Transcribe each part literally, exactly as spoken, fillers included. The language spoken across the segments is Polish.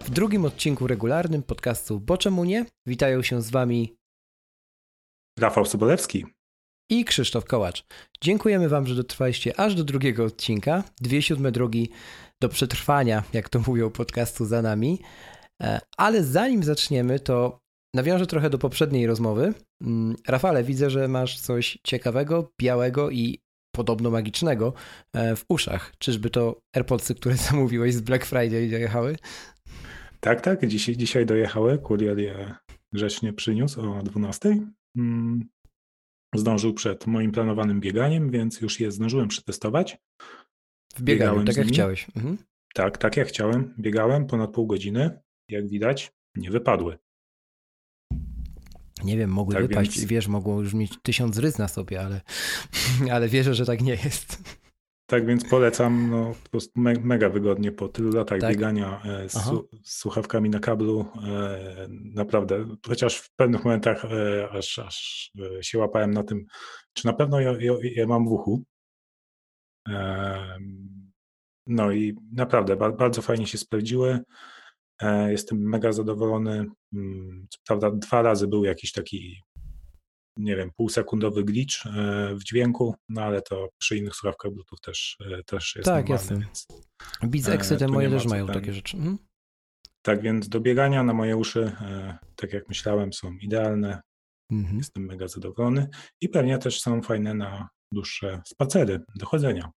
W drugim odcinku regularnym podcastu Bo Czemu Nie witają się z Wami Rafał Sobolewski i Krzysztof Kołacz. Dziękujemy Wam, że dotrwaliście aż do drugiego odcinka. Dwie siódme drogi do przetrwania, jak to mówią, podcastu za nami. Ale zanim zaczniemy, to nawiążę trochę do poprzedniej rozmowy. Rafale, widzę, że masz coś ciekawego, białego i podobno magicznego w uszach. Czyżby to AirPodsy, które zamówiłeś z Black Friday, dojechały? Tak, tak. Dzisiaj, dzisiaj dojechały. Kurier je grzecznie przyniósł o dwunastej. Zdążył przed moim planowanym bieganiem, więc już je zdążyłem przetestować. W bieganiu, tak jak chciałeś. Mhm. Tak, tak jak chciałem. Biegałem ponad pół godziny. Jak widać, nie wypadły. Nie wiem, mogły tak wypaść. Więc... Wiesz, mogło już mieć tysiąc rys na sobie, ale, ale wierzę, że tak nie jest. Tak więc polecam, no po prostu me- mega wygodnie po tylu latach tak. biegania e, z, su- z słuchawkami na kablu, e, naprawdę, chociaż w pewnych momentach e, aż, aż e, się łapałem na tym, czy na pewno je, je, je mam w uchu. E, no i naprawdę ba- bardzo fajnie się sprawdziły, e, jestem mega zadowolony, co prawda dwa razy był jakiś taki, nie wiem, półsekundowy glitch w dźwięku, no ale to przy innych słuchawkach Bluetooth też, też jest tak, normalne. Tak, jasne. BeatsX-y te moje też mają ten... takie rzeczy. Mhm. Tak, więc do biegania na moje uszy, tak jak myślałem, są idealne. Mhm. Jestem mega zadowolony i pewnie też są fajne na dłuższe spacery, do chodzenia.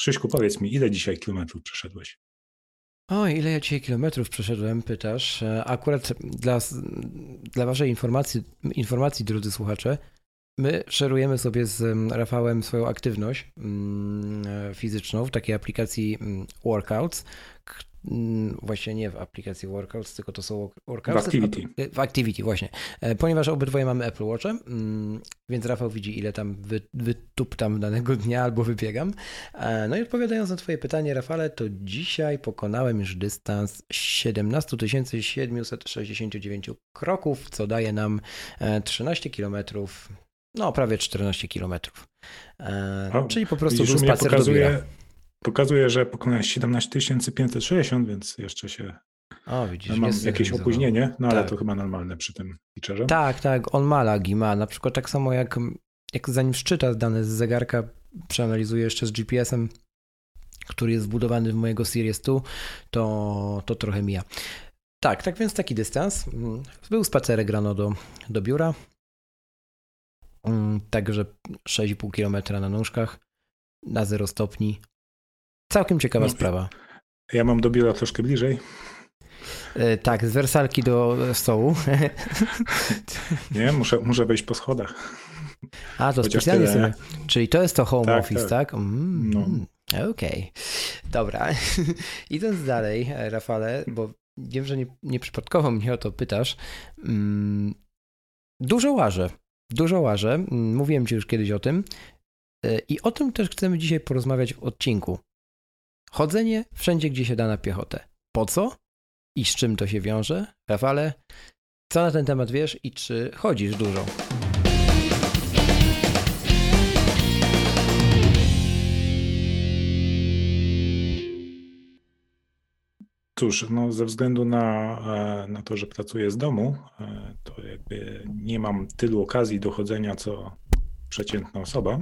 Krzyśku, powiedz mi, ile dzisiaj kilometrów przeszedłeś? O, ile ja dzisiaj kilometrów przeszedłem, pytasz. Akurat dla, dla waszej informacji, informacji, drodzy słuchacze, my szerujemy sobie z Rafałem swoją aktywność fizyczną w takiej aplikacji Workouts. Właśnie nie w aplikacji Workouts, tylko to są Workouts. W Activity. W Activity, właśnie. Ponieważ obydwoje mamy Apple Watcha, więc Rafał widzi, ile tam wy, wytuptam danego dnia albo wybiegam. No i odpowiadając na twoje pytanie, Rafale, to dzisiaj pokonałem już dystans siedemnaście tysięcy siedemset sześćdziesiąt dziewięć kroków, co daje nam trzynaście kilometrów, no prawie czternaście kilometrów. A, czyli po prostu był spacer pokazuje... do biura. Pokazuje, że pokonałeś siedemnaście tysięcy pięćset sześćdziesiąt, więc jeszcze się o, widzisz, mam jakieś opóźnienie, no tak. Ale to chyba normalne przy tym featureze. Tak, tak, on ma lagi, ma na przykład tak samo jak, jak zanim szczyta dane z zegarka, przeanalizuję jeszcze z G P S-em, który jest wbudowany w mojego Series dwa, to, to trochę mija. Tak, tak więc taki dystans. Był spacerek rano do, do biura, także sześć i pół kilometra na nóżkach, na zero stopni. Całkiem ciekawa no, sprawa. Ja mam do biura troszkę bliżej. E, tak, z wersalki do stołu. Nie, muszę, muszę wejść po schodach. A, to chociaż specjalnie tyle, sobie. Czyli to jest to home tak, office, tak? tak? Mm, no. Okej. Okay. Dobra. Idąc dalej, Rafale, bo wiem, że nie, nie przypadkowo mnie o to pytasz. Dużo łażę. Dużo łażę. Mówiłem ci już kiedyś o tym. I o tym też chcemy dzisiaj porozmawiać w odcinku. Chodzenie wszędzie, gdzie się da na piechotę. Po co i z czym to się wiąże? Rafale, co na ten temat wiesz i czy chodzisz dużo? Cóż, no ze względu na, na to, że pracuję z domu, to jakby nie mam tylu okazji do chodzenia, co przeciętna osoba.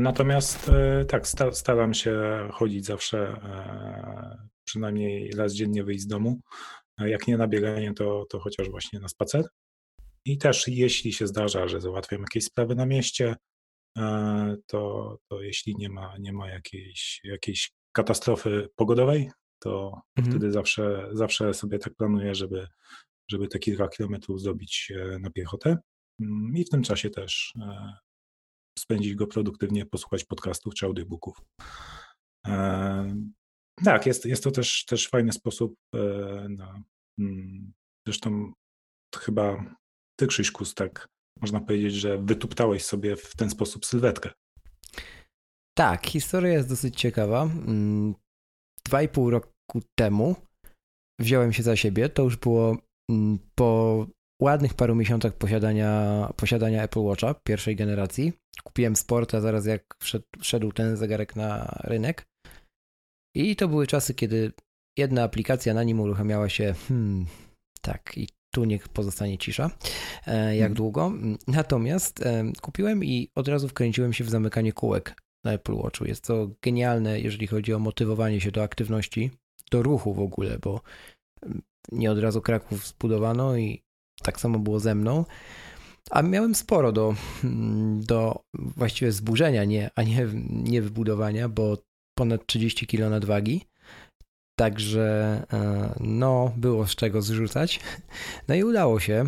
Natomiast tak, staram się chodzić zawsze, przynajmniej raz dziennie wyjść z domu. Jak nie na bieganie, to, to chociaż właśnie na spacer. I też jeśli się zdarza, że załatwiam jakieś sprawy na mieście, to, to jeśli nie ma, nie ma jakiejś, jakiejś katastrofy pogodowej, to mhm. wtedy zawsze, zawsze sobie tak planuję, żeby żeby te kilka kilometrów zrobić na piechotę i w tym czasie też spędzić go produktywnie, posłuchać podcastów czy audiobooków. Tak, jest, jest to też, też fajny sposób na, zresztą chyba ty, Krzyśkus, tak można powiedzieć, że wytuptałeś sobie w ten sposób sylwetkę. Tak, historia jest dosyć ciekawa. Dwa i pół roku temu wziąłem się za siebie. To już było po ładnych paru miesiącach posiadania, posiadania Apple Watcha pierwszej generacji. Kupiłem Sporta zaraz jak wszedł ten zegarek na rynek. I to były czasy, kiedy jedna aplikacja na nim uruchamiała się hmm, tak i tu niech pozostanie cisza, jak hmm. długo. Natomiast kupiłem i od razu wkręciłem się w zamykanie kółek na Apple Watchu. Jest to genialne, jeżeli chodzi o motywowanie się do aktywności, do ruchu w ogóle, bo nie od razu Kraków zbudowano i tak samo było ze mną. A miałem sporo do, do właściwie zburzenia, nie, a nie, nie wybudowania, bo ponad trzydzieści kilo nadwagi. Także no, było z czego zrzucać. No i udało się.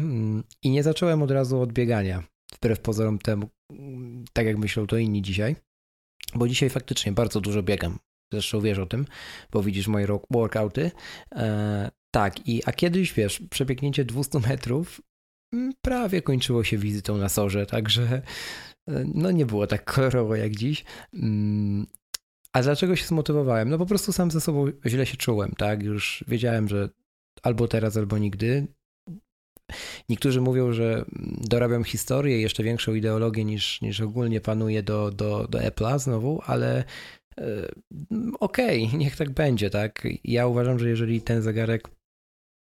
I nie zacząłem od razu od biegania. Wbrew pozorom temu, tak jak myślą to inni dzisiaj. Bo dzisiaj faktycznie bardzo dużo biegam. Zresztą wiesz o tym, bo widzisz moje workouty. E, tak, i a kiedyś, wiesz, przebiegnięcie dwieście metrów prawie kończyło się wizytą na sorze, także no nie było tak kolorowo jak dziś. A dlaczego się zmotywowałem? No po prostu sam ze sobą źle się czułem, tak? Już wiedziałem, że albo teraz, albo nigdy. Niektórzy mówią, że dorabiam historię, jeszcze większą ideologię niż, niż ogólnie panuje do, do, do Apple'a znowu, ale e, okej, okay, niech tak będzie, tak? Ja uważam, że jeżeli ten zegarek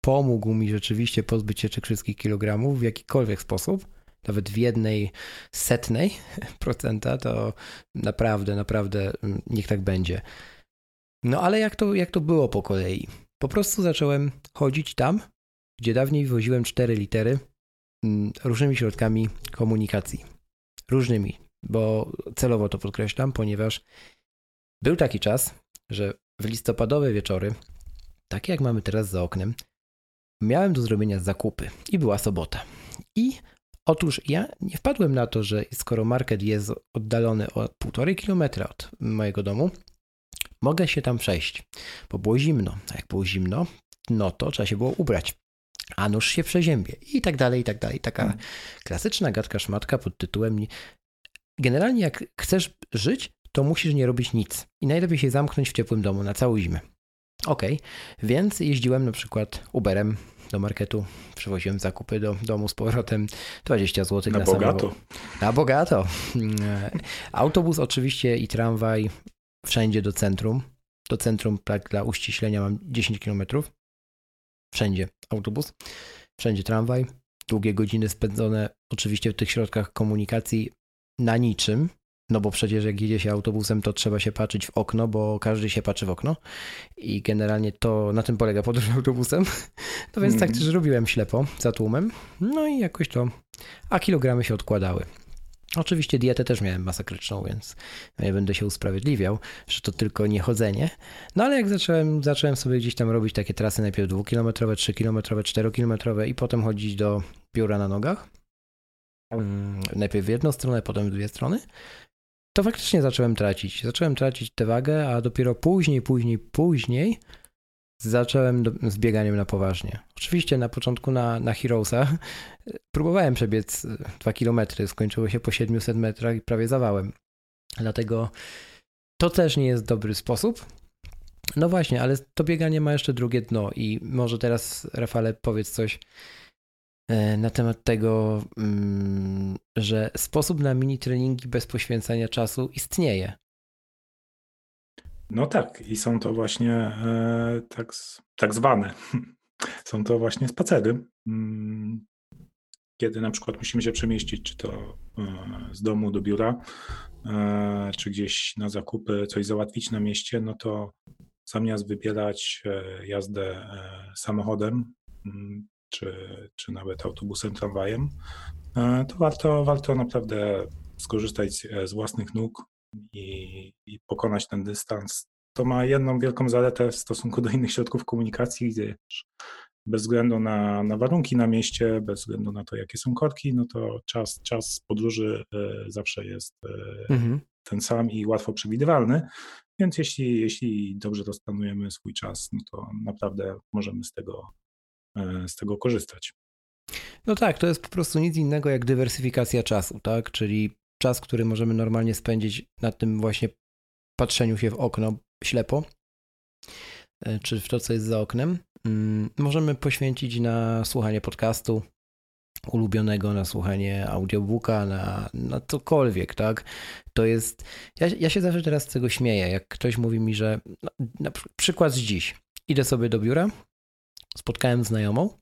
pomógł mi rzeczywiście pozbyć się tych wszystkich kilogramów w jakikolwiek sposób, nawet w jednej setnej procenta, to naprawdę, naprawdę niech tak będzie. No ale jak to, jak to było po kolei? Po prostu zacząłem chodzić tam, gdzie dawniej woziłem cztery litery różnymi środkami komunikacji. Różnymi, bo celowo to podkreślam, ponieważ był taki czas, że w listopadowe wieczory, takie jak mamy teraz za oknem, miałem do zrobienia zakupy i była sobota. I otóż ja nie wpadłem na to, że skoro market jest oddalony o półtorej kilometra od mojego domu, mogę się tam przejść, bo było zimno. A jak było zimno, no to trzeba się było ubrać. A nóż się przeziębie i tak dalej, i tak dalej. Taka hmm. klasyczna gadka szmatka pod tytułem generalnie jak chcesz żyć, to musisz nie robić nic i najlepiej się zamknąć w ciepłym domu na całą zimę. Okej, okay. Więc jeździłem na przykład Uberem do marketu, przywoziłem zakupy do domu z powrotem, dwadzieścia złotych na, na bogato. Samego. Na bogato. Autobus oczywiście i tramwaj wszędzie do centrum. Do centrum tak dla uściślenia mam dziesięć kilometrów. Wszędzie autobus, wszędzie tramwaj, długie godziny spędzone oczywiście w tych środkach komunikacji na niczym, no bo przecież jak jedzie się autobusem, to trzeba się patrzeć w okno, bo każdy się patrzy w okno i generalnie to na tym polega podróż autobusem, no więc mm. tak też robiłem ślepo za tłumem, no i jakoś to, a kilogramy się odkładały. Oczywiście dietę też miałem masakryczną, więc nie będę się usprawiedliwiał, że to tylko nie chodzenie. No ale jak zacząłem, zacząłem sobie gdzieś tam robić takie trasy najpierw dwukilometrowe, trzykilometrowe, czterokilometrowe i potem chodzić do biura na nogach, najpierw w jedną stronę, potem w dwie strony, to faktycznie zacząłem tracić. Zacząłem tracić tę wagę, a dopiero później, później, później zacząłem do, z bieganiem na poważnie. Oczywiście na początku na, na Heroesa próbowałem przebiec dwa kilometry, skończyło się po siedemset metrach i prawie zawałem. Dlatego to też nie jest dobry sposób. No właśnie, ale to bieganie ma jeszcze drugie dno i może teraz, Rafale, powiedz coś na temat tego, że sposób na mini treningi bez poświęcania czasu istnieje. No tak, i są to właśnie e, tak, tak zwane, są to właśnie spacery, kiedy na przykład musimy się przemieścić, czy to e, z domu do biura, e, czy gdzieś na zakupy, coś załatwić na mieście, no to zamiast wybierać e, jazdę e, samochodem, m, czy, czy nawet autobusem, tramwajem, e, to warto, warto naprawdę skorzystać z, z własnych nóg, I, i pokonać ten dystans. To ma jedną wielką zaletę w stosunku do innych środków komunikacji, gdzie bez względu na, na warunki na mieście, bez względu na to, jakie są korki, no to czas, czas podróży zawsze jest mhm. ten sam i łatwo przewidywalny, więc jeśli, jeśli dobrze rozplanujemy swój czas, no to naprawdę możemy z tego, z tego korzystać. No tak, to jest po prostu nic innego jak dywersyfikacja czasu, tak? Czyli czas, który możemy normalnie spędzić na tym właśnie patrzeniu się w okno ślepo, czy w to, co jest za oknem, możemy poświęcić na słuchanie podcastu ulubionego, na słuchanie audiobooka, na, na cokolwiek, tak? To jest... Ja, ja się zawsze teraz z tego śmieję, jak ktoś mówi mi, że... Na przykład z dziś. Idę sobie do biura, spotkałem znajomą.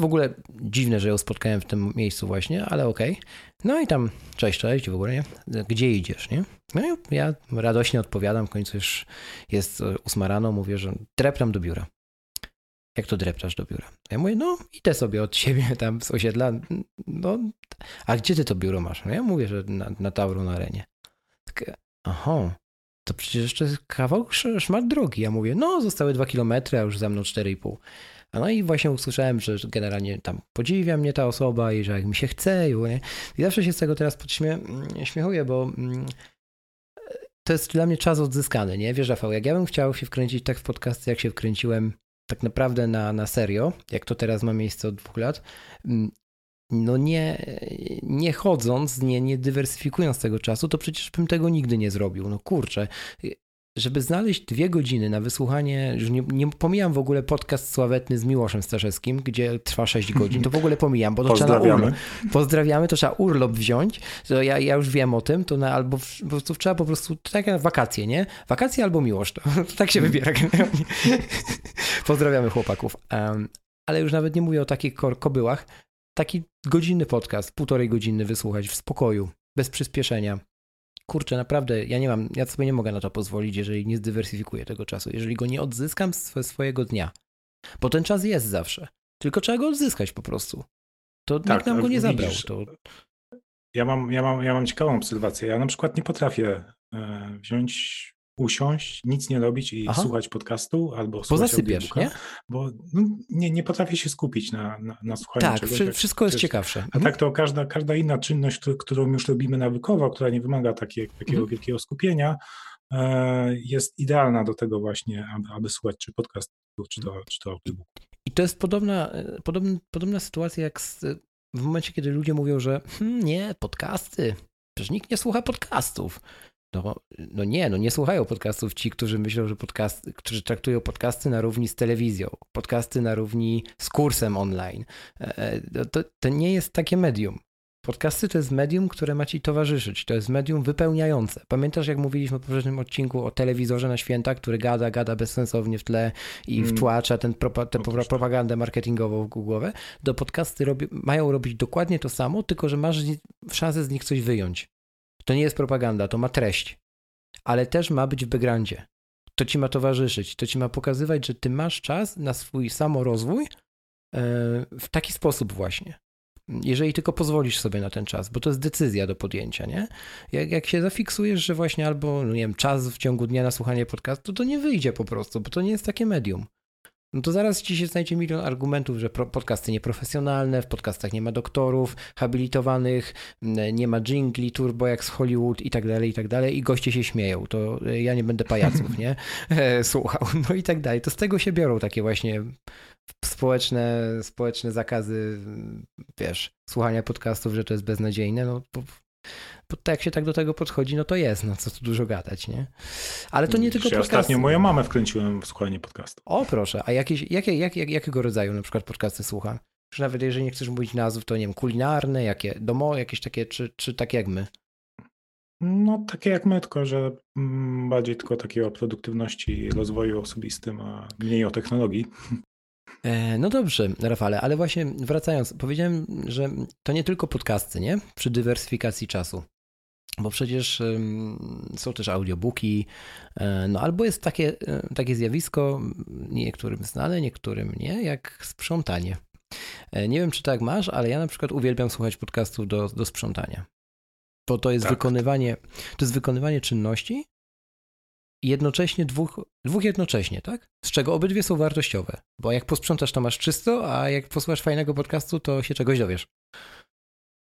W ogóle dziwne, że ją spotkałem w tym miejscu właśnie, ale okej. Okay. No i tam cześć, cześć w ogóle, nie? Gdzie idziesz, nie? No i ja radośnie odpowiadam, w końcu już jest ósma rano, mówię, że dreptam do biura. Jak to dreptasz do biura? Ja mówię, no idę sobie od siebie tam z osiedla, no a gdzie ty to biuro masz? No ja mówię, że na, na Tauron, na Arenie. Tak, aha, to przecież jeszcze kawał szmat drogi. Ja mówię, no zostały dwa kilometry, a już za mną cztery i pół. No i właśnie usłyszałem, że generalnie tam podziwia mnie ta osoba i że jak mi się chce. I zawsze się z tego teraz podśmiechuję, bo to jest dla mnie czas odzyskany, nie? Wiesz, Rafał, jak ja bym chciał się wkręcić tak w podcasty, jak się wkręciłem tak naprawdę na, na serio, jak to teraz ma miejsce od dwóch lat, no nie, nie chodząc, nie, nie dywersyfikując tego czasu, to przecież bym tego nigdy nie zrobił. No kurczę. Żeby znaleźć dwie godziny na wysłuchanie, już nie, nie pomijam w ogóle podcast sławetny z Miłoszem Staszewskim, gdzie trwa sześć godzin, to w ogóle pomijam, bo to trzeba na urlop. Pozdrawiamy, to trzeba urlop wziąć, to ja, ja już wiem o tym, to na albo po prostu trzeba po prostu, tak jak wakacje, nie? Wakacje albo Miłosz, to, to tak się wybiera. Pozdrawiamy chłopaków. Um, ale już nawet nie mówię o takich kobyłach. Taki godzinny podcast, półtorej godziny wysłuchać w spokoju, bez przyspieszenia. Kurczę, naprawdę, ja nie mam, ja sobie nie mogę na to pozwolić, jeżeli nie zdywersyfikuję tego czasu, jeżeli go nie odzyskam z swojego dnia. Bo ten czas jest zawsze, tylko trzeba go odzyskać po prostu. To tak, nikt nam go nie zabrał. To... Ja, mam, ja, mam, ja mam ciekawą obserwację. Ja na przykład nie potrafię wziąć, usiąść, nic nie robić i Aha. słuchać podcastu albo słuchać audiobooka, nie? Bo no, nie, nie potrafię się skupić na, na, na słuchaniu tak, czegoś. Tak, wszystko jest ciekawsze. A mhm. tak to każda, każda inna czynność, którą już robimy nawykowo, która nie wymaga takie, takiego mhm. wielkiego skupienia, e, jest idealna do tego właśnie, aby, aby słuchać czy podcastu, czy to, czy to audiobooku. I to jest podobna, podobna, podobna sytuacja jak z, w momencie, kiedy ludzie mówią, że hm, nie, podcasty, przecież nikt nie słucha podcastów. No, no nie, no nie słuchają podcastów ci, którzy myślą, że podcast, którzy traktują podcasty na równi z telewizją, podcasty na równi z kursem online. To, to nie jest takie medium. Podcasty to jest medium, które ma ci towarzyszyć. To jest medium wypełniające. Pamiętasz, jak mówiliśmy w poprzednim odcinku o telewizorze na święta, który gada, gada bezsensownie w tle i mm. wtłacza tę propa- te pro- propagandę marketingową w głowę? Do podcasty robi- mają robić dokładnie to samo, tylko że masz szansę z nich coś wyjąć. To nie jest propaganda, to ma treść, ale też ma być w backgroundzie. To ci ma towarzyszyć, to ci ma pokazywać, że ty masz czas na swój samorozwój w taki sposób właśnie. Jeżeli tylko pozwolisz sobie na ten czas, bo to jest decyzja do podjęcia, nie? Jak, jak się zafiksujesz, że właśnie albo, no nie wiem, czas w ciągu dnia na słuchanie podcastu, to nie wyjdzie po prostu, bo to nie jest takie medium. No to zaraz ci się znajdzie milion argumentów, że podcasty nieprofesjonalne, w podcastach nie ma doktorów habilitowanych, nie ma dżingli, turbo jak z Hollywood i tak dalej, i tak dalej i goście się śmieją, to ja nie będę pajaców, nie? Słuchał, no i tak dalej. To z tego się biorą takie właśnie społeczne, społeczne zakazy, wiesz, słuchania podcastów, że to jest beznadziejne, no bo... Bo tak, jak się tak do tego podchodzi, no to jest, no co tu dużo gadać, nie? Ale to nie tylko podcasty. Ostatnio moją mamę wkręciłem w słuchanie podcastu. O proszę, a jakieś, jakie, jak, jak, jakiego rodzaju na przykład podcasty słucha? Czy nawet jeżeli nie chcesz mówić nazw, to nie wiem, kulinarne, jakie, domo, jakieś takie, czy, czy takie jak my? No takie jak my, tylko że bardziej tylko takie o produktywności, rozwoju osobistym, a mniej o technologii. No dobrze, Rafale, ale właśnie wracając, powiedziałem, że to nie tylko podcasty, nie? Przy dywersyfikacji czasu, bo przecież są też audiobooki, no albo jest takie, takie zjawisko, niektórym znane, niektórym nie, jak sprzątanie. Nie wiem, czy tak masz, ale ja na przykład uwielbiam słuchać podcastów do, do sprzątania, bo to jest, tak. wykonywanie, to jest wykonywanie czynności jednocześnie dwóch, dwóch jednocześnie, tak? Z czego obydwie są wartościowe, bo jak posprzątasz, to masz czysto, a jak posłuchasz fajnego podcastu, to się czegoś dowiesz.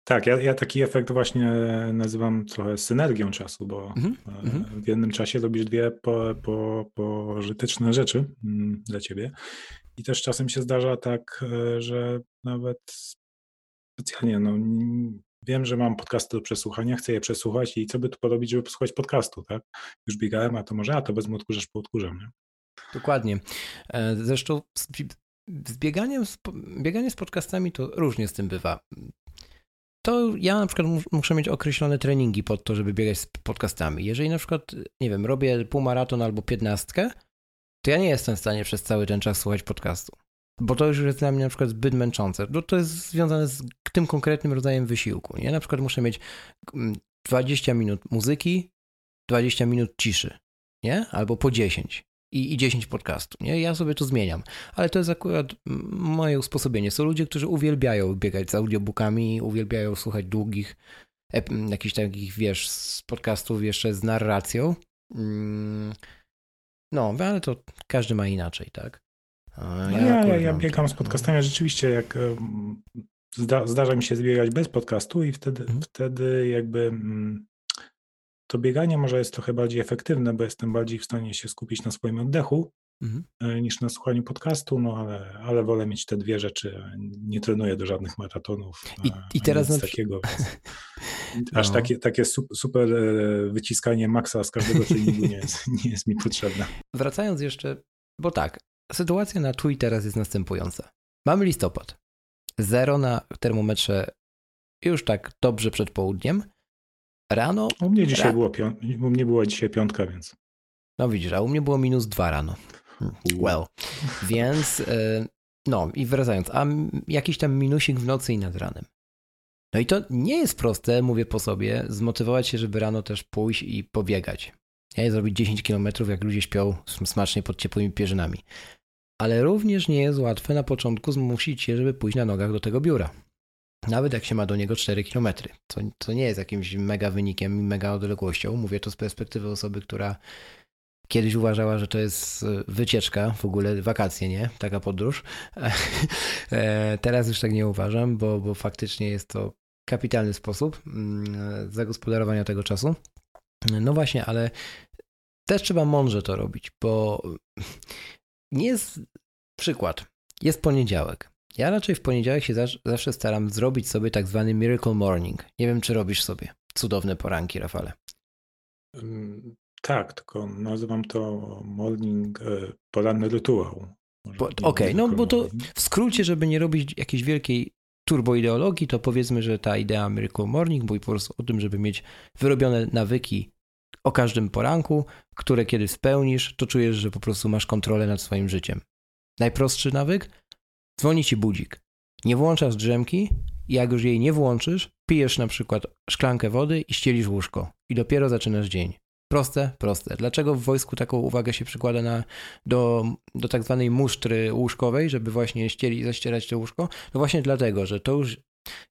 Tak, ja, ja taki efekt właśnie nazywam trochę synergią czasu, bo mm-hmm. w jednym czasie robisz dwie po, po, pożyteczne rzeczy dla ciebie i też czasem się zdarza tak, że nawet specjalnie, no wiem, że mam podcasty do przesłuchania, chcę je przesłuchać i co by tu porobić, żeby posłuchać podcastu, tak? Już biegałem, a to może, a to wezmę odkurzacz po odkurzem, nie? Dokładnie. Zresztą z, z bieganiem, z, bieganie z podcastami to różnie z tym bywa. To ja na przykład muszę mieć określone treningi pod to, żeby biegać z podcastami. Jeżeli na przykład, nie wiem, robię półmaraton albo piętnastkę, to ja nie jestem w stanie przez cały ten czas słuchać podcastu, bo to już jest dla mnie na przykład zbyt męczące. No to jest związane z tym konkretnym rodzajem wysiłku. Ja na przykład muszę mieć dwadzieścia minut muzyki, dwadzieścia minut ciszy, nie? Albo po dziesięć i, i dziesięć podcastów. Nie? Ja sobie to zmieniam, ale to jest akurat moje usposobienie. Są ludzie, którzy uwielbiają biegać z audiobookami, uwielbiają słuchać długich, ep- jakichś takich, wiesz, z podcastów jeszcze z narracją. No, ale to każdy ma inaczej, tak? Ja, ja, ja, ja biegam z podcastami, rzeczywiście jak zda, zdarza mi się zbiegać bez podcastu i wtedy, mhm. wtedy jakby to bieganie może jest trochę bardziej efektywne, bo jestem bardziej w stanie się skupić na swoim oddechu mhm. niż na słuchaniu podcastu, no ale, ale wolę mieć te dwie rzeczy, nie trenuję do żadnych maratonów, I, a, i teraz nic na... takiego. Więc aż no. takie, takie super wyciskanie maksa z każdego treningu nie jest, nie jest mi potrzebne. Wracając jeszcze, bo tak, sytuacja na tu i teraz jest następująca. Mamy listopad. Zero na termometrze już tak dobrze przed południem. Rano... U mnie dzisiaj ra... było pią- u mnie była dzisiaj piątka, więc... No widzisz, a u mnie było minus dwa rano. Well. Więc no i wracając, a jakiś tam minusik w nocy i nad ranem. No i to nie jest proste, mówię po sobie, zmotywować się, żeby rano też pójść i pobiegać. Ja zrobić dziesięć kilometrów, jak ludzie śpią smacznie pod ciepłymi pierzynami. Ale również nie jest łatwe na początku zmusić się, żeby pójść na nogach do tego biura. Nawet jak się ma do niego cztery kilometry, co, co nie jest jakimś mega wynikiem i mega odległością. Mówię to z perspektywy osoby, która kiedyś uważała, że to jest wycieczka, w ogóle wakacje, nie? Taka podróż. Teraz już tak nie uważam, bo, bo faktycznie jest to kapitalny sposób zagospodarowania tego czasu. No właśnie, ale też trzeba mądrze to robić, bo nie jest przykład. Jest poniedziałek. Ja raczej w poniedziałek się zawsze staram zrobić sobie tak zwany Miracle Morning. Nie wiem, czy robisz sobie cudowne poranki, Rafale. Tak, tylko nazywam to morning, poranny rytuał. Okej, okay, no bo to w skrócie, żeby nie robić jakiejś wielkiej turboideologii, to powiedzmy, że ta idea Miracle Morning mówi po prostu o tym, żeby mieć wyrobione nawyki o każdym poranku, które kiedy spełnisz, to czujesz, że po prostu masz kontrolę nad swoim życiem. Najprostszy nawyk? Dzwoni ci budzik. Nie włączasz drzemki i jak już jej nie włączysz, pijesz na przykład szklankę wody i ścielisz łóżko i dopiero zaczynasz dzień. Proste, proste. Dlaczego w wojsku taką uwagę się przykłada na, do, do tak zwanej musztry łóżkowej, żeby właśnie ścieli, zaścierać to łóżko? No właśnie dlatego, że to już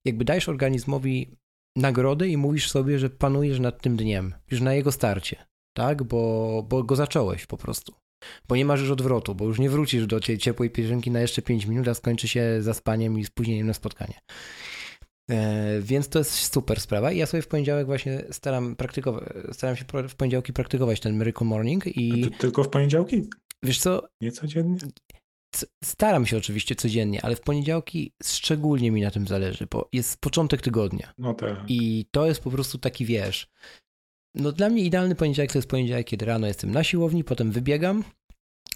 jakby dajesz organizmowi nagrodę i mówisz sobie, że panujesz nad tym dniem, już na jego starcie, tak? Bo, bo go zacząłeś po prostu. Bo nie masz już odwrotu, bo już nie wrócisz do tej ciepłej pierzynki na jeszcze pięć minut, a skończy się zaspaniem i spóźnieniem na spotkanie. Więc to jest super sprawa i ja sobie w poniedziałek właśnie staram praktykować, staram się w poniedziałki praktykować ten Miracle Morning i... Ty, tylko w poniedziałki? Wiesz co? Nie codziennie? C- staram się oczywiście codziennie, ale w poniedziałki szczególnie mi na tym zależy, bo jest początek tygodnia. No tak. I to jest po prostu taki, wiesz, no dla mnie idealny poniedziałek to jest poniedziałek, kiedy rano jestem na siłowni, potem wybiegam,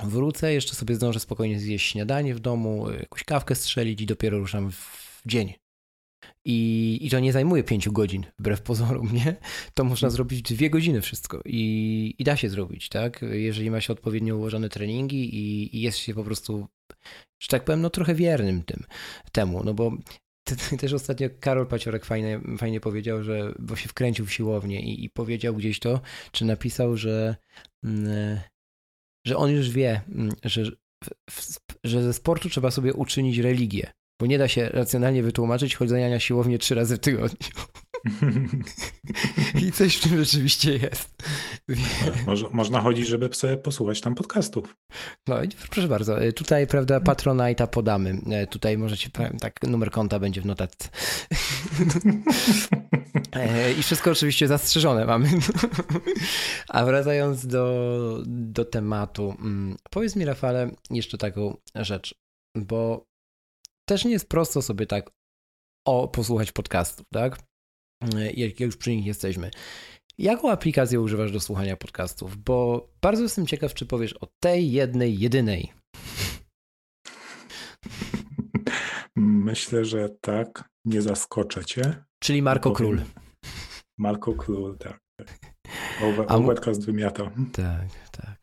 wrócę, jeszcze sobie zdążę spokojnie zjeść śniadanie w domu, jakąś kawkę strzelić i dopiero ruszam w dzień. I, I to nie zajmuje pięciu godzin, wbrew pozorom, nie? To można zrobić dwie godziny wszystko i, i da się zrobić, tak? Jeżeli ma się odpowiednio ułożone treningi i, i jest się po prostu, że tak powiem, no trochę wiernym tym temu, no bo te, te, też ostatnio Karol Paciorek fajnie, fajnie powiedział, że, bo się wkręcił w siłownię i, i powiedział gdzieś to, czy napisał, że, że on już wie, że, że ze sportu trzeba sobie uczynić religię. Bo nie da się racjonalnie wytłumaczyć chodzenia na siłownię trzy razy w tygodniu. I coś w tym rzeczywiście jest. Może, można chodzić, żeby sobie posłuchać tam podcastów. No, proszę bardzo. Tutaj, prawda, Patronite'a podamy. Tutaj możecie, powiem tak, numer konta będzie w notatce. I wszystko oczywiście zastrzeżone mamy. A wracając do, do tematu, powiedz mi, Rafale, jeszcze taką rzecz, bo też nie jest prosto sobie tak o posłuchać podcastów, tak? Jak już przy nich jesteśmy. Jaką aplikację używasz do słuchania podcastów? Bo bardzo jestem ciekaw, czy powiesz o tej jednej, jedynej. Myślę, że tak. Nie zaskoczę cię. Czyli Marco Król. Marco Król, tak. Overcast wymiata. Tak, tak.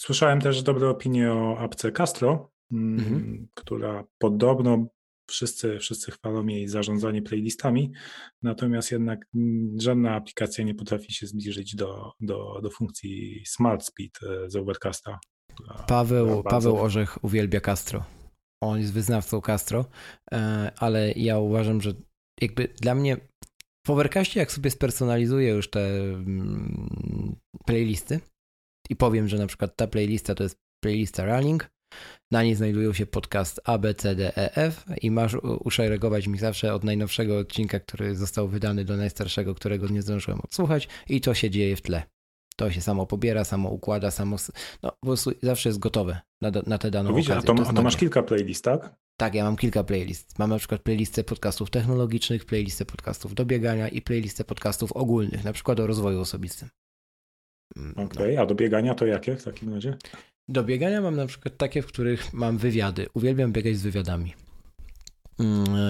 Słyszałem też dobre opinie o apce Castro, mhm. która podobno wszyscy, wszyscy chwalą jej zarządzanie playlistami, natomiast jednak żadna aplikacja nie potrafi się zbliżyć do, do, do funkcji Smart Speed z Overcasta. Paweł, Paweł Orzech uwielbia Castro. On jest wyznawcą Castro, ale ja uważam, że jakby dla mnie w Overcastie, jak sobie spersonalizuję już te playlisty i powiem, że na przykład ta playlista to jest playlista running, na niej znajdują się podcast A, B, C, D, E, F i masz uszeregować mi zawsze od najnowszego odcinka, który został wydany do najstarszego, którego nie zdążyłem odsłuchać, i to się dzieje w tle. To się samo pobiera, samo układa, samo... No, po prostu zawsze jest gotowe na, na tę daną okazję. A to, to, a to masz kilka playlist, tak? Tak, ja mam kilka playlist. Mam na przykład playlistę podcastów technologicznych, playlistę podcastów do biegania i playlistę podcastów ogólnych, na przykład o rozwoju osobistym. Okej, okay, no. A do biegania to jakie w takim razie? Do biegania mam na przykład takie, w których mam wywiady. Uwielbiam biegać z wywiadami.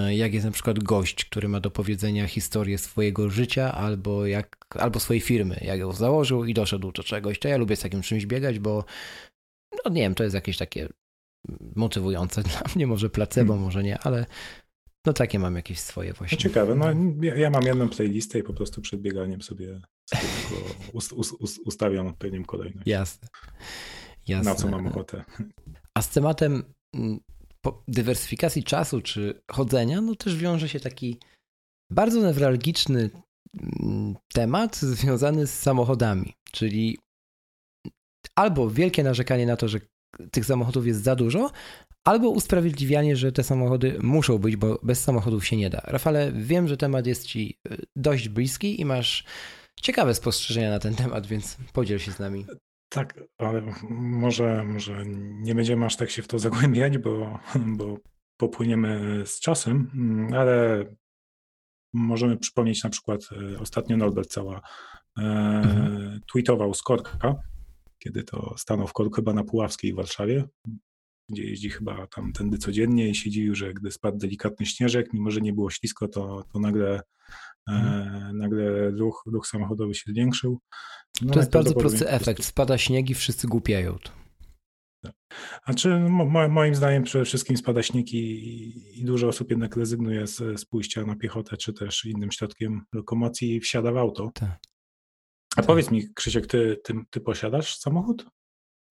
Jak jest na przykład gość, który ma do powiedzenia historię swojego życia albo, jak, albo swojej firmy, jak ją założył i doszedł do czegoś. To ja lubię z takim czymś biegać, bo no nie wiem, to jest jakieś takie motywujące dla mnie, może placebo, hmm. może nie, ale no takie mam jakieś swoje właśnie. No ciekawe, no ja, ja mam jedną playlistę i po prostu przed bieganiem sobie, sobie ust, ust, ust, ustawiam odpowiednią kolejność. Jasne. Jasne. Na co mam ochotę. A z tematem po dywersyfikacji czasu czy chodzenia, no też wiąże się taki bardzo newralgiczny temat związany z samochodami, czyli albo wielkie narzekanie na to, że tych samochodów jest za dużo, albo usprawiedliwianie, że te samochody muszą być, bo bez samochodów się nie da. Rafale, wiem, że temat jest ci dość bliski i masz ciekawe spostrzeżenia na ten temat, więc podziel się z nami. Tak, ale może, może nie będziemy aż tak się w to zagłębiać, bo, bo popłyniemy z czasem, ale możemy przypomnieć na przykład ostatnio Norbert Cała e, tweetował z Korka, kiedy to stanął w Korku chyba na Puławskiej w Warszawie, gdzie jeździ chyba tam tędy codziennie i się dziwił, że gdy spadł delikatny śnieżek, mimo że nie było ślisko, to, to nagle, e, nagle ruch, ruch samochodowy się zwiększył. No to jest bardzo prosty efekt. Spada śnieg i wszyscy głupiają. A czy mo, moim zdaniem przede wszystkim spada śnieg i, i dużo osób jednak rezygnuje z, z pójścia na piechotę, czy też innym środkiem lokomocji i wsiada w auto. Ta. A Ta. powiedz mi, Krzysiek, ty, ty, ty posiadasz samochód?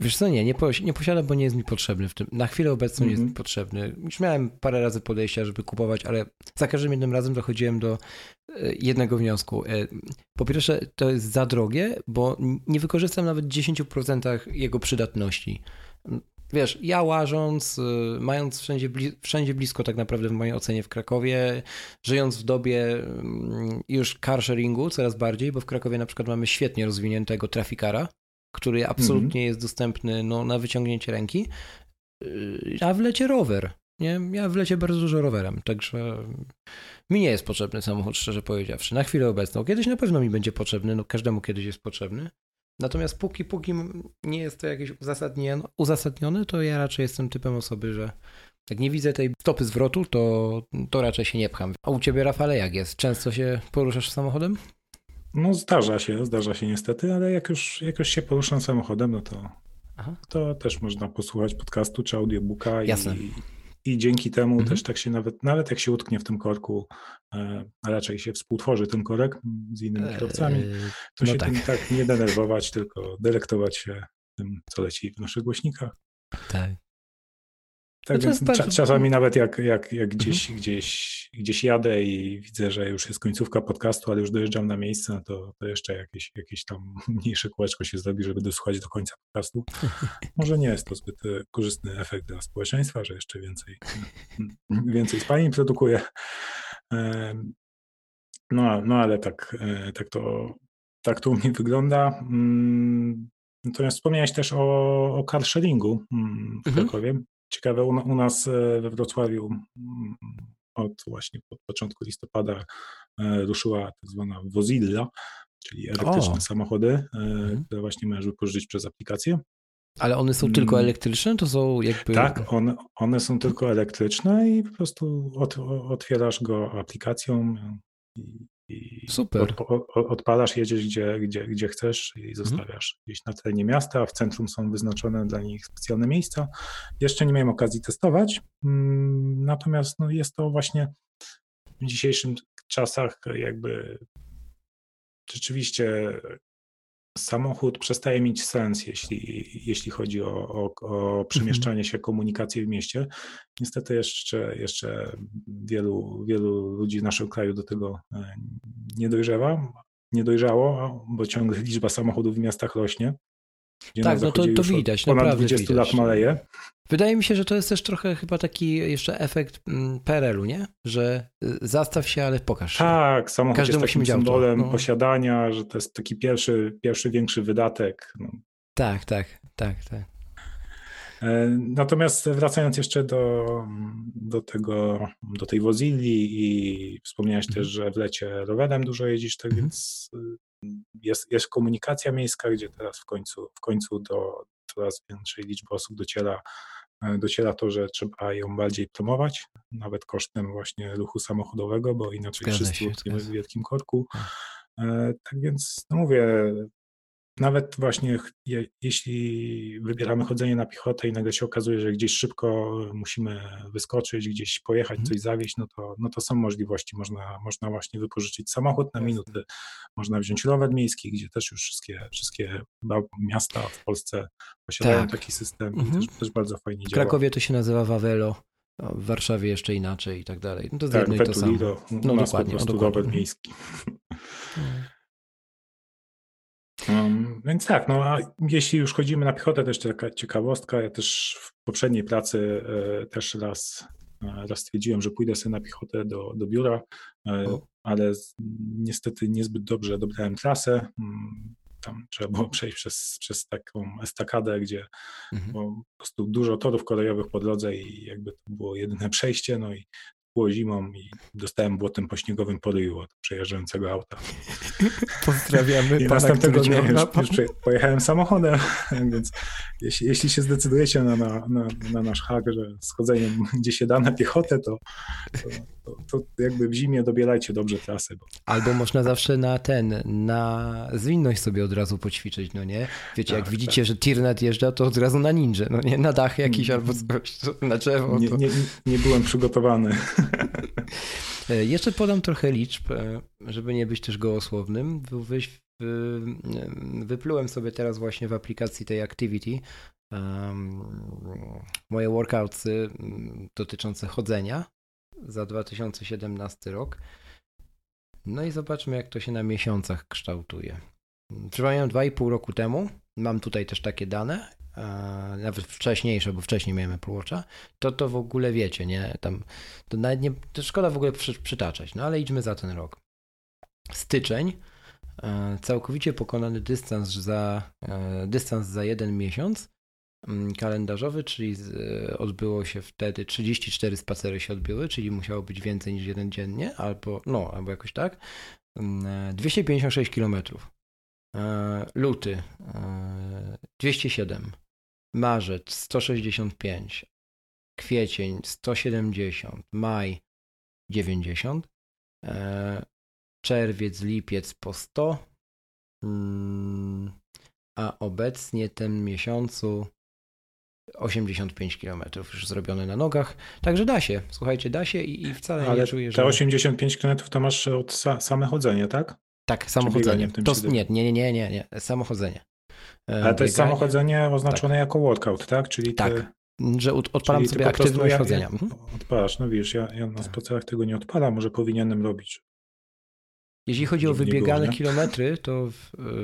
Wiesz co, nie, nie, po, nie posiadam, bo nie jest mi potrzebny w tym. Na chwilę obecną mm-hmm. nie jest mi potrzebny. Już miałem parę razy podejścia, żeby kupować, ale za każdym jednym razem dochodziłem do jednego wniosku. Po pierwsze, to jest za drogie, bo nie wykorzystam nawet w dziesięciu procentach jego przydatności. Wiesz, ja łażąc, mając wszędzie, wszędzie blisko tak naprawdę w mojej ocenie w Krakowie, żyjąc w dobie już car sharingu coraz bardziej, bo w Krakowie na przykład mamy świetnie rozwiniętego trafikara, który absolutnie mm-hmm. jest dostępny no, na wyciągnięcie ręki, a w lecie rower. Nie? Ja w lecie bardzo dużo rowerem, także mi nie jest potrzebny samochód, szczerze powiedziawszy, na chwilę obecną. Kiedyś na pewno mi będzie potrzebny, no każdemu kiedyś jest potrzebny. Natomiast póki, póki nie jest to jakieś uzasadnione, to ja raczej jestem typem osoby, że jak nie widzę tej stopy zwrotu, to, to raczej się nie pcham. A u ciebie, Rafale, jak jest? Często się poruszasz samochodem? No zdarza się, zdarza się niestety, ale jak już, jak już się poruszam samochodem, no to, to też można posłuchać podcastu czy audiobooka. Jasne. I, i dzięki temu mhm. też tak się nawet, nawet jak się utknie w tym korku, a raczej się współtworzy ten korek z innymi kierowcami, to no się tak. tym tak nie denerwować, tylko delektować się tym, co leci w naszych głośnikach. Tak. Tak, to jest tak... Czasami nawet jak, jak, jak gdzieś, mhm. gdzieś, gdzieś jadę i widzę, że już jest końcówka podcastu, ale już dojeżdżam na miejsce, no to, to jeszcze jakieś, jakieś tam mniejsze kółeczko się zrobi, żeby dosłuchać do końca podcastu. Może nie jest to zbyt korzystny efekt dla społeczeństwa, że jeszcze więcej, więcej spalin produkuje. No, no ale tak, tak, to, tak to u mnie wygląda. Natomiast wspomniałeś też o, o car sharingu w Krakowie. Mhm. Ciekawe, u nas we Wrocławiu od właśnie od początku listopada ruszyła tak zwana Vozilla, czyli elektryczne o. samochody, mhm. które właśnie możesz wypożyczyć przez aplikację. Ale one są tylko elektryczne? To są jakby... Tak, one, one są tylko elektryczne i po prostu od, otwierasz go aplikacją i, i Super. Od, odpalasz, jedziesz gdzie, gdzie, gdzie chcesz i zostawiasz mhm. gdzieś na terenie miasta. W centrum są wyznaczone dla nich specjalne miejsca. Jeszcze nie miałem okazji testować, natomiast no jest to właśnie w dzisiejszych czasach jakby rzeczywiście... Samochód przestaje mieć sens, jeśli, jeśli chodzi o, o, o przemieszczanie się, komunikację w mieście. Niestety jeszcze, jeszcze wielu, wielu ludzi w naszym kraju do tego nie dojrzewa, nie dojrzało, bo ciągle liczba samochodów w miastach rośnie. Tak, no to, to widać, od, naprawdę ponad dwadzieścia widać. Lat maleje. Wydaje mi się, że to jest też trochę chyba taki jeszcze efekt P R L u, nie? Że zastaw się, ale pokaż się. Tak, samochód Każdy jest takim symbolem no. posiadania, że to jest taki pierwszy, pierwszy większy wydatek. No. Tak, tak, tak, tak. Natomiast wracając jeszcze do, do tego, do tej Vozilli i wspomniałeś mhm. też, że w lecie rowerem dużo jeździsz, tak mhm. więc... Jest, jest komunikacja miejska, gdzie teraz w końcu, w końcu do coraz większej liczby osób dociera, dociera to, że trzeba ją bardziej promować, nawet kosztem właśnie ruchu samochodowego, bo inaczej Zgadza wszyscy utkniemy w wielkim korku. Tak więc no mówię, nawet właśnie je, jeśli wybieramy chodzenie na piechotę i nagle się okazuje, że gdzieś szybko musimy wyskoczyć, gdzieś pojechać, coś zawieźć, no to, no to są możliwości. Można, można właśnie wypożyczyć samochód na minutę, można wziąć rower miejski, gdzie też już wszystkie, wszystkie miasta w Polsce posiadają tak. taki system i mhm. też, też bardzo fajnie działa. W Krakowie to się nazywa Wavelo, w Warszawie jeszcze inaczej i tak dalej. No to z tak, jednej to samo. Do, no u nas dokładnie, po prostu dokładnie. rower miejski. Um, więc tak, no a jeśli już chodzimy na piechotę, to jeszcze taka ciekawostka, ja też w poprzedniej pracy e, też raz, e, raz stwierdziłem, że pójdę sobie na piechotę do, do biura, e, ale z, niestety niezbyt dobrze dobrałem trasę, tam trzeba było przejść przez, przez taką estakadę, gdzie mhm. było po prostu dużo torów kolejowych po drodze i jakby to było jedyne przejście, no i było zimą i dostałem błotem pośniegowym po ryju od przejeżdżającego auta. Pozdrawiamy. I następnego dnia już, już pojechałem samochodem, więc jeśli, jeśli się zdecydujecie na, na, na, na nasz hak, że schodzeniem gdzie się da na piechotę, to, to, to, to jakby w zimie dobierajcie dobrze trasy. Bo... Albo można zawsze na ten, na zwinność sobie od razu poćwiczyć, no nie? Wiecie, tak, jak widzicie, tak. że tir nadjeżdża, to od razu na ninja, no nie? Na dach jakiś albo coś, na drzewo. Nie, to... nie, nie byłem przygotowany. Jeszcze podam trochę liczb, żeby nie być też gołosłownym. Wy, wy, wyplułem sobie teraz właśnie w aplikacji tej Activity um, moje workoutsy dotyczące chodzenia za dwa tysiące siedemnasty rok. No i zobaczmy, jak to się na miesiącach kształtuje. Przypomniałem dwa i pół roku temu. Mam tutaj też takie dane. Nawet wcześniejsze, bo wcześniej miałem Apple Watcha, to to w ogóle wiecie, nie? Tam, to, nawet nie, to szkoda w ogóle przy, przytaczać, no ale idźmy za ten rok. Styczeń, całkowicie pokonany dystans za, dystans za jeden miesiąc kalendarzowy, czyli odbyło się wtedy, trzydzieści cztery spacery się odbyły, czyli musiało być więcej niż jeden dziennie, albo no, albo jakoś tak, dwieście pięćdziesiąt sześć kilometrów. Luty dwieście siedem, marzec sto sześćdziesiąt pięć, kwiecień sto siedemdziesiąt, maj dziewięćdziesiąt, czerwiec, lipiec po sto, a obecnie ten miesiącu osiemdziesiąt pięć km już zrobione na nogach, także da się, słuchajcie, da się i, i wcale Ale nie czuję, że... Te osiemdziesiąt pięć km to masz od sa- same chodzenie, tak? Tak, samochodzenie. To, nie, nie, nie, nie, nie, samochodzenie. Ale to jest samochodzenie oznaczone tak. jako workout, tak? Czyli tak, te... że odpalam czyli sobie aktywność ja, chodzenia. Ja, odpalasz, no wiesz, ja, ja na spacerach tego nie odpalam, może powinienem robić. Jeśli chodzi o wybiegane było, kilometry, to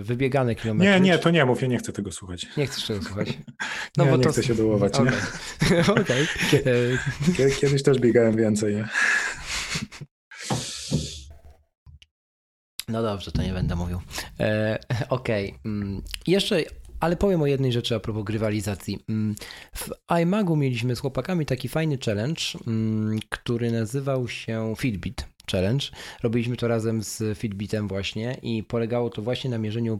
wybiegane kilometry... Nie, nie, to nie mów, ja nie chcę tego słuchać. Nie chcesz tego słuchać. No nie, bo nie to... chcę się dołować. Okay. Nie? Okay. Kiedy, kiedyś też biegałem więcej, nie? No dobrze, to nie będę mówił. E, Okej, okay. Jeszcze... Ale powiem o jednej rzeczy a propos grywalizacji. W iMagu mieliśmy z chłopakami taki fajny challenge, który nazywał się Fitbit Challenge. Robiliśmy to razem z Fitbitem właśnie i polegało to właśnie na mierzeniu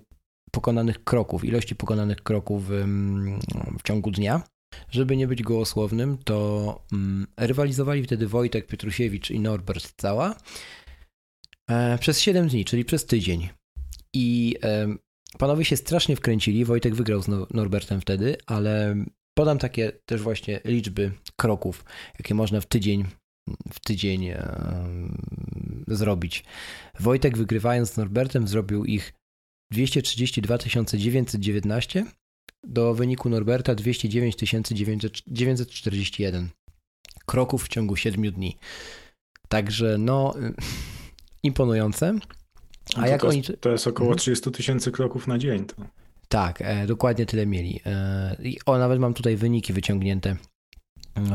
pokonanych kroków, ilości pokonanych kroków w, w ciągu dnia. Żeby nie być gołosłownym, to rywalizowali wtedy Wojtek Piotrusiewicz i Norbert Cała przez siedem dni, czyli przez tydzień. I panowie się strasznie wkręcili, Wojtek wygrał z Norbertem wtedy, ale podam takie też właśnie liczby kroków, jakie można w tydzień, w tydzień yy, zrobić. Wojtek wygrywając z Norbertem zrobił ich dwieście trzydzieści dwa tysiące dziewięćset dziewiętnaście, do wyniku Norberta dwieście dziewięć tysięcy dziewięćset czterdzieści jeden kroków w ciągu siedmiu dni. Także no imponujące. A to, jak to, oni... jest, to jest około trzydzieści tysięcy kroków na dzień. To. Tak, e, dokładnie tyle mieli. E, o, nawet mam tutaj wyniki wyciągnięte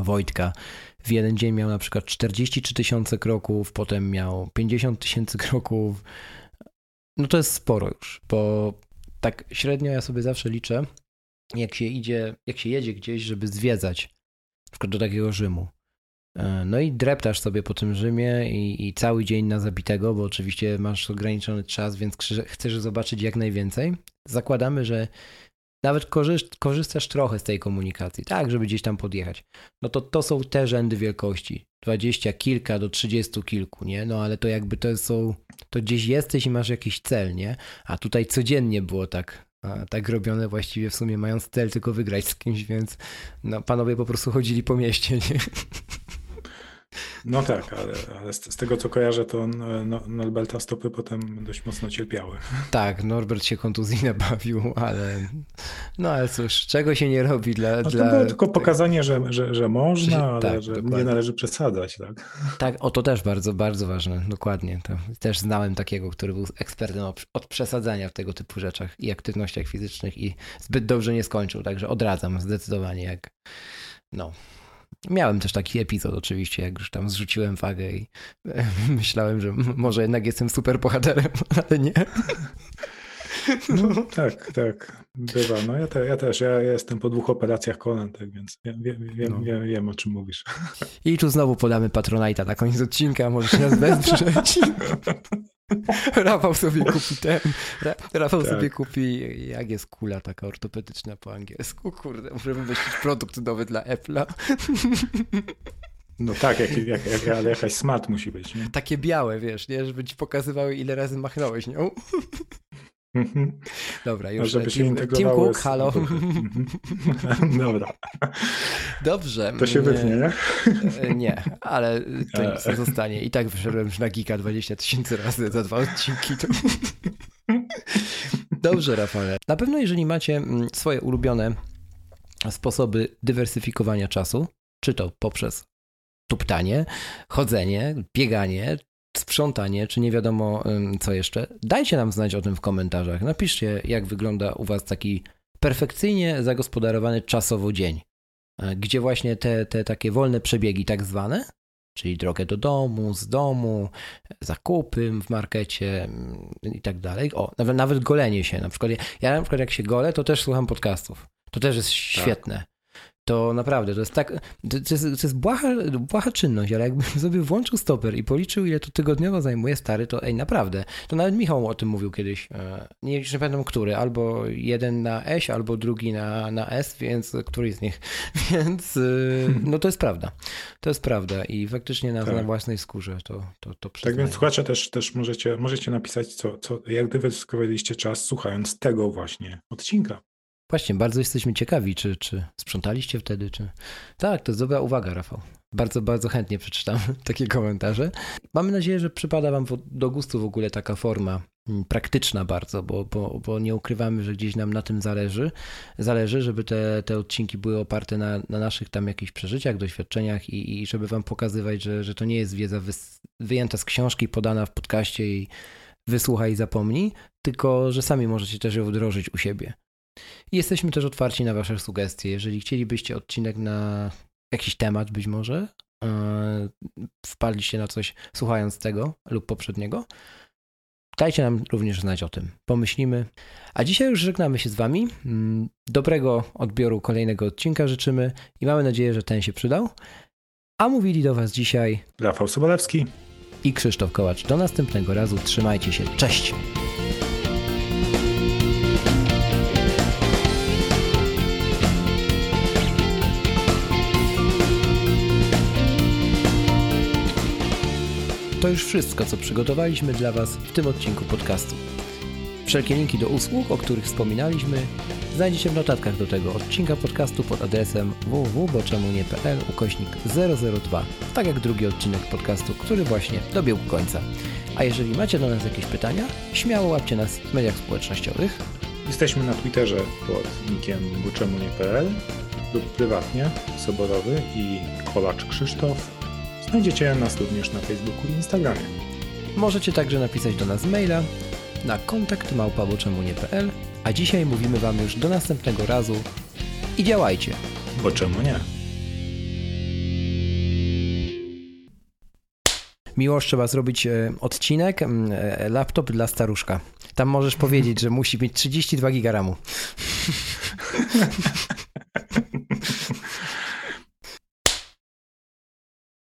Wojtka. W jeden dzień miał na przykład czterdzieści trzy tysiące kroków, potem miał pięćdziesiąt tysięcy kroków. No to jest sporo już, bo tak średnio ja sobie zawsze liczę, jak się idzie, jak się jedzie gdzieś, żeby zwiedzać, na przykład do takiego Rzymu. No i dreptasz sobie po tym Rzymie i, i cały dzień na zabitego, bo oczywiście masz ograniczony czas, więc chcesz zobaczyć jak najwięcej. Zakładamy, że nawet korzystasz trochę z tej komunikacji, tak, żeby gdzieś tam podjechać. No to to są te rzędy wielkości, dwadzieścia kilka do trzydziestu kilku, nie? No ale to jakby to są, to gdzieś jesteś i masz jakiś cel, nie? A tutaj codziennie było tak. A tak robione właściwie w sumie mając cel tylko wygrać z kimś, więc no, panowie po prostu chodzili po mieście, nie? No tak, ale, ale z, z tego co kojarzę, to no, Norberta stopy potem dość mocno cierpiały. Tak, Norbert się kontuzji nabawił, ale no ale cóż, czego się nie robi dla... No, dla... To było tylko pokazanie, że, że, że można, ale tak, że dokładnie. Nie należy przesadzać. Tak, tak, o to też bardzo, bardzo ważne, dokładnie. To też znałem takiego, który był ekspertem od przesadzania w tego typu rzeczach i aktywnościach fizycznych i zbyt dobrze nie skończył, także odradzam zdecydowanie jak... No... Miałem też taki epizod oczywiście, jak już tam zrzuciłem wagę i myślałem, że może jednak jestem super bohaterem, ale nie. No, no. Tak, tak, bywa. No ja, te, ja też, ja jestem po dwóch operacjach kolan, tak więc wiem, wiem, wiem, no. wiem, wiem o czym mówisz. I tu znowu podamy Patronite'a na koniec odcinka, możesz nas wesprzeć. Rafał sobie kupi ten, Rafał tak. sobie kupi, jak jest kula taka ortopedyczna po angielsku, kurde, muszę wymyślić produkt nowy dla Apple'a. No tak, jak, jak, jak, ale jakaś smart musi być. Nie? Takie białe, wiesz, nie, żeby ci pokazywały ile razy machnąłeś nią. Dobra, już żeby się integrowało. Team Cook, halo. Dobra. Dobrze. To się wytnie, nie? Nie, ale to nic nie zostanie. I tak wyszedłem już na Gika dwadzieścia tysięcy razy za dwa odcinki. To... Dobrze, Rafale. Na pewno jeżeli macie swoje ulubione sposoby dywersyfikowania czasu, czy to poprzez tuptanie, chodzenie, bieganie, sprzątanie, czy nie wiadomo co jeszcze, dajcie nam znać o tym w komentarzach. Napiszcie, jak wygląda u was taki perfekcyjnie zagospodarowany czasowo dzień, gdzie właśnie te, te takie wolne przebiegi tak zwane, czyli drogę do domu, z domu, zakupy w markecie i tak dalej. O, nawet, nawet golenie się. Na przykład, ja na przykład jak się golę, to też słucham podcastów. To też jest świetne. Tak. To naprawdę, to jest tak, to jest, to jest błaha, błaha czynność, ale jakbym sobie włączył stoper i policzył, ile to tygodniowo zajmuje stary, to ej, naprawdę. To nawet Michał o tym mówił kiedyś, nie, nie pamiętam który, albo jeden na S, albo drugi na, na S, więc któryś z nich, więc no to jest prawda, to jest prawda i faktycznie na, tak. na własnej skórze to, to, to przyznaję. Tak więc słuchacze też, też możecie, możecie napisać, co, co, jak dywersyfikowaliście czas słuchając tego właśnie odcinka. Właśnie, bardzo jesteśmy ciekawi, czy, czy sprzątaliście wtedy, czy... Tak, to jest dobra uwaga, Rafał. Bardzo, bardzo chętnie przeczytam takie komentarze. Mamy nadzieję, że przypada wam do gustu w ogóle taka forma praktyczna bardzo, bo, bo, bo nie ukrywamy, że gdzieś nam na tym zależy, zależy, żeby te, te odcinki były oparte na, na naszych tam jakichś przeżyciach, doświadczeniach i, i żeby wam pokazywać, że, że to nie jest wiedza wys- wyjęta z książki, podana w podcaście i wysłuchaj i zapomnij, tylko że sami możecie też ją wdrożyć u siebie. I jesteśmy też otwarci na wasze sugestie. Jeżeli chcielibyście odcinek na jakiś temat być może, yy, wpadliście na coś słuchając tego lub poprzedniego, dajcie nam również znać o tym. Pomyślimy. A dzisiaj już żegnamy się z wami. Dobrego odbioru kolejnego odcinka życzymy i mamy nadzieję, że ten się przydał. A mówili do was dzisiaj Rafał Sobolewski i Krzysztof Kołacz. Do następnego razu. Trzymajcie się. Cześć! To już wszystko, co przygotowaliśmy dla was w tym odcinku podcastu. Wszelkie linki do usług, o których wspominaliśmy, znajdziecie w notatkach do tego odcinka podcastu pod adresem www kropka boczemunie kropka pl ukośnik zero zero dwa, tak jak drugi odcinek podcastu, który właśnie dobiegł końca. A jeżeli macie do nas jakieś pytania, śmiało łapcie nas w mediach społecznościowych. Jesteśmy na Twitterze pod nickiem boczemunie kropka pl lub prywatnie Soborowy i Kolacz Krzysztof. Znajdziecie nas również na Facebooku i Instagramie. Możecie także napisać do nas maila na kontakt małpa boczemunie kropka pl. A dzisiaj mówimy wam już do następnego razu i działajcie! Bo czemu nie? Miłosz, trzeba zrobić odcinek laptop dla staruszka. Tam możesz powiedzieć, że musi mieć trzydzieści dwa giga ramu.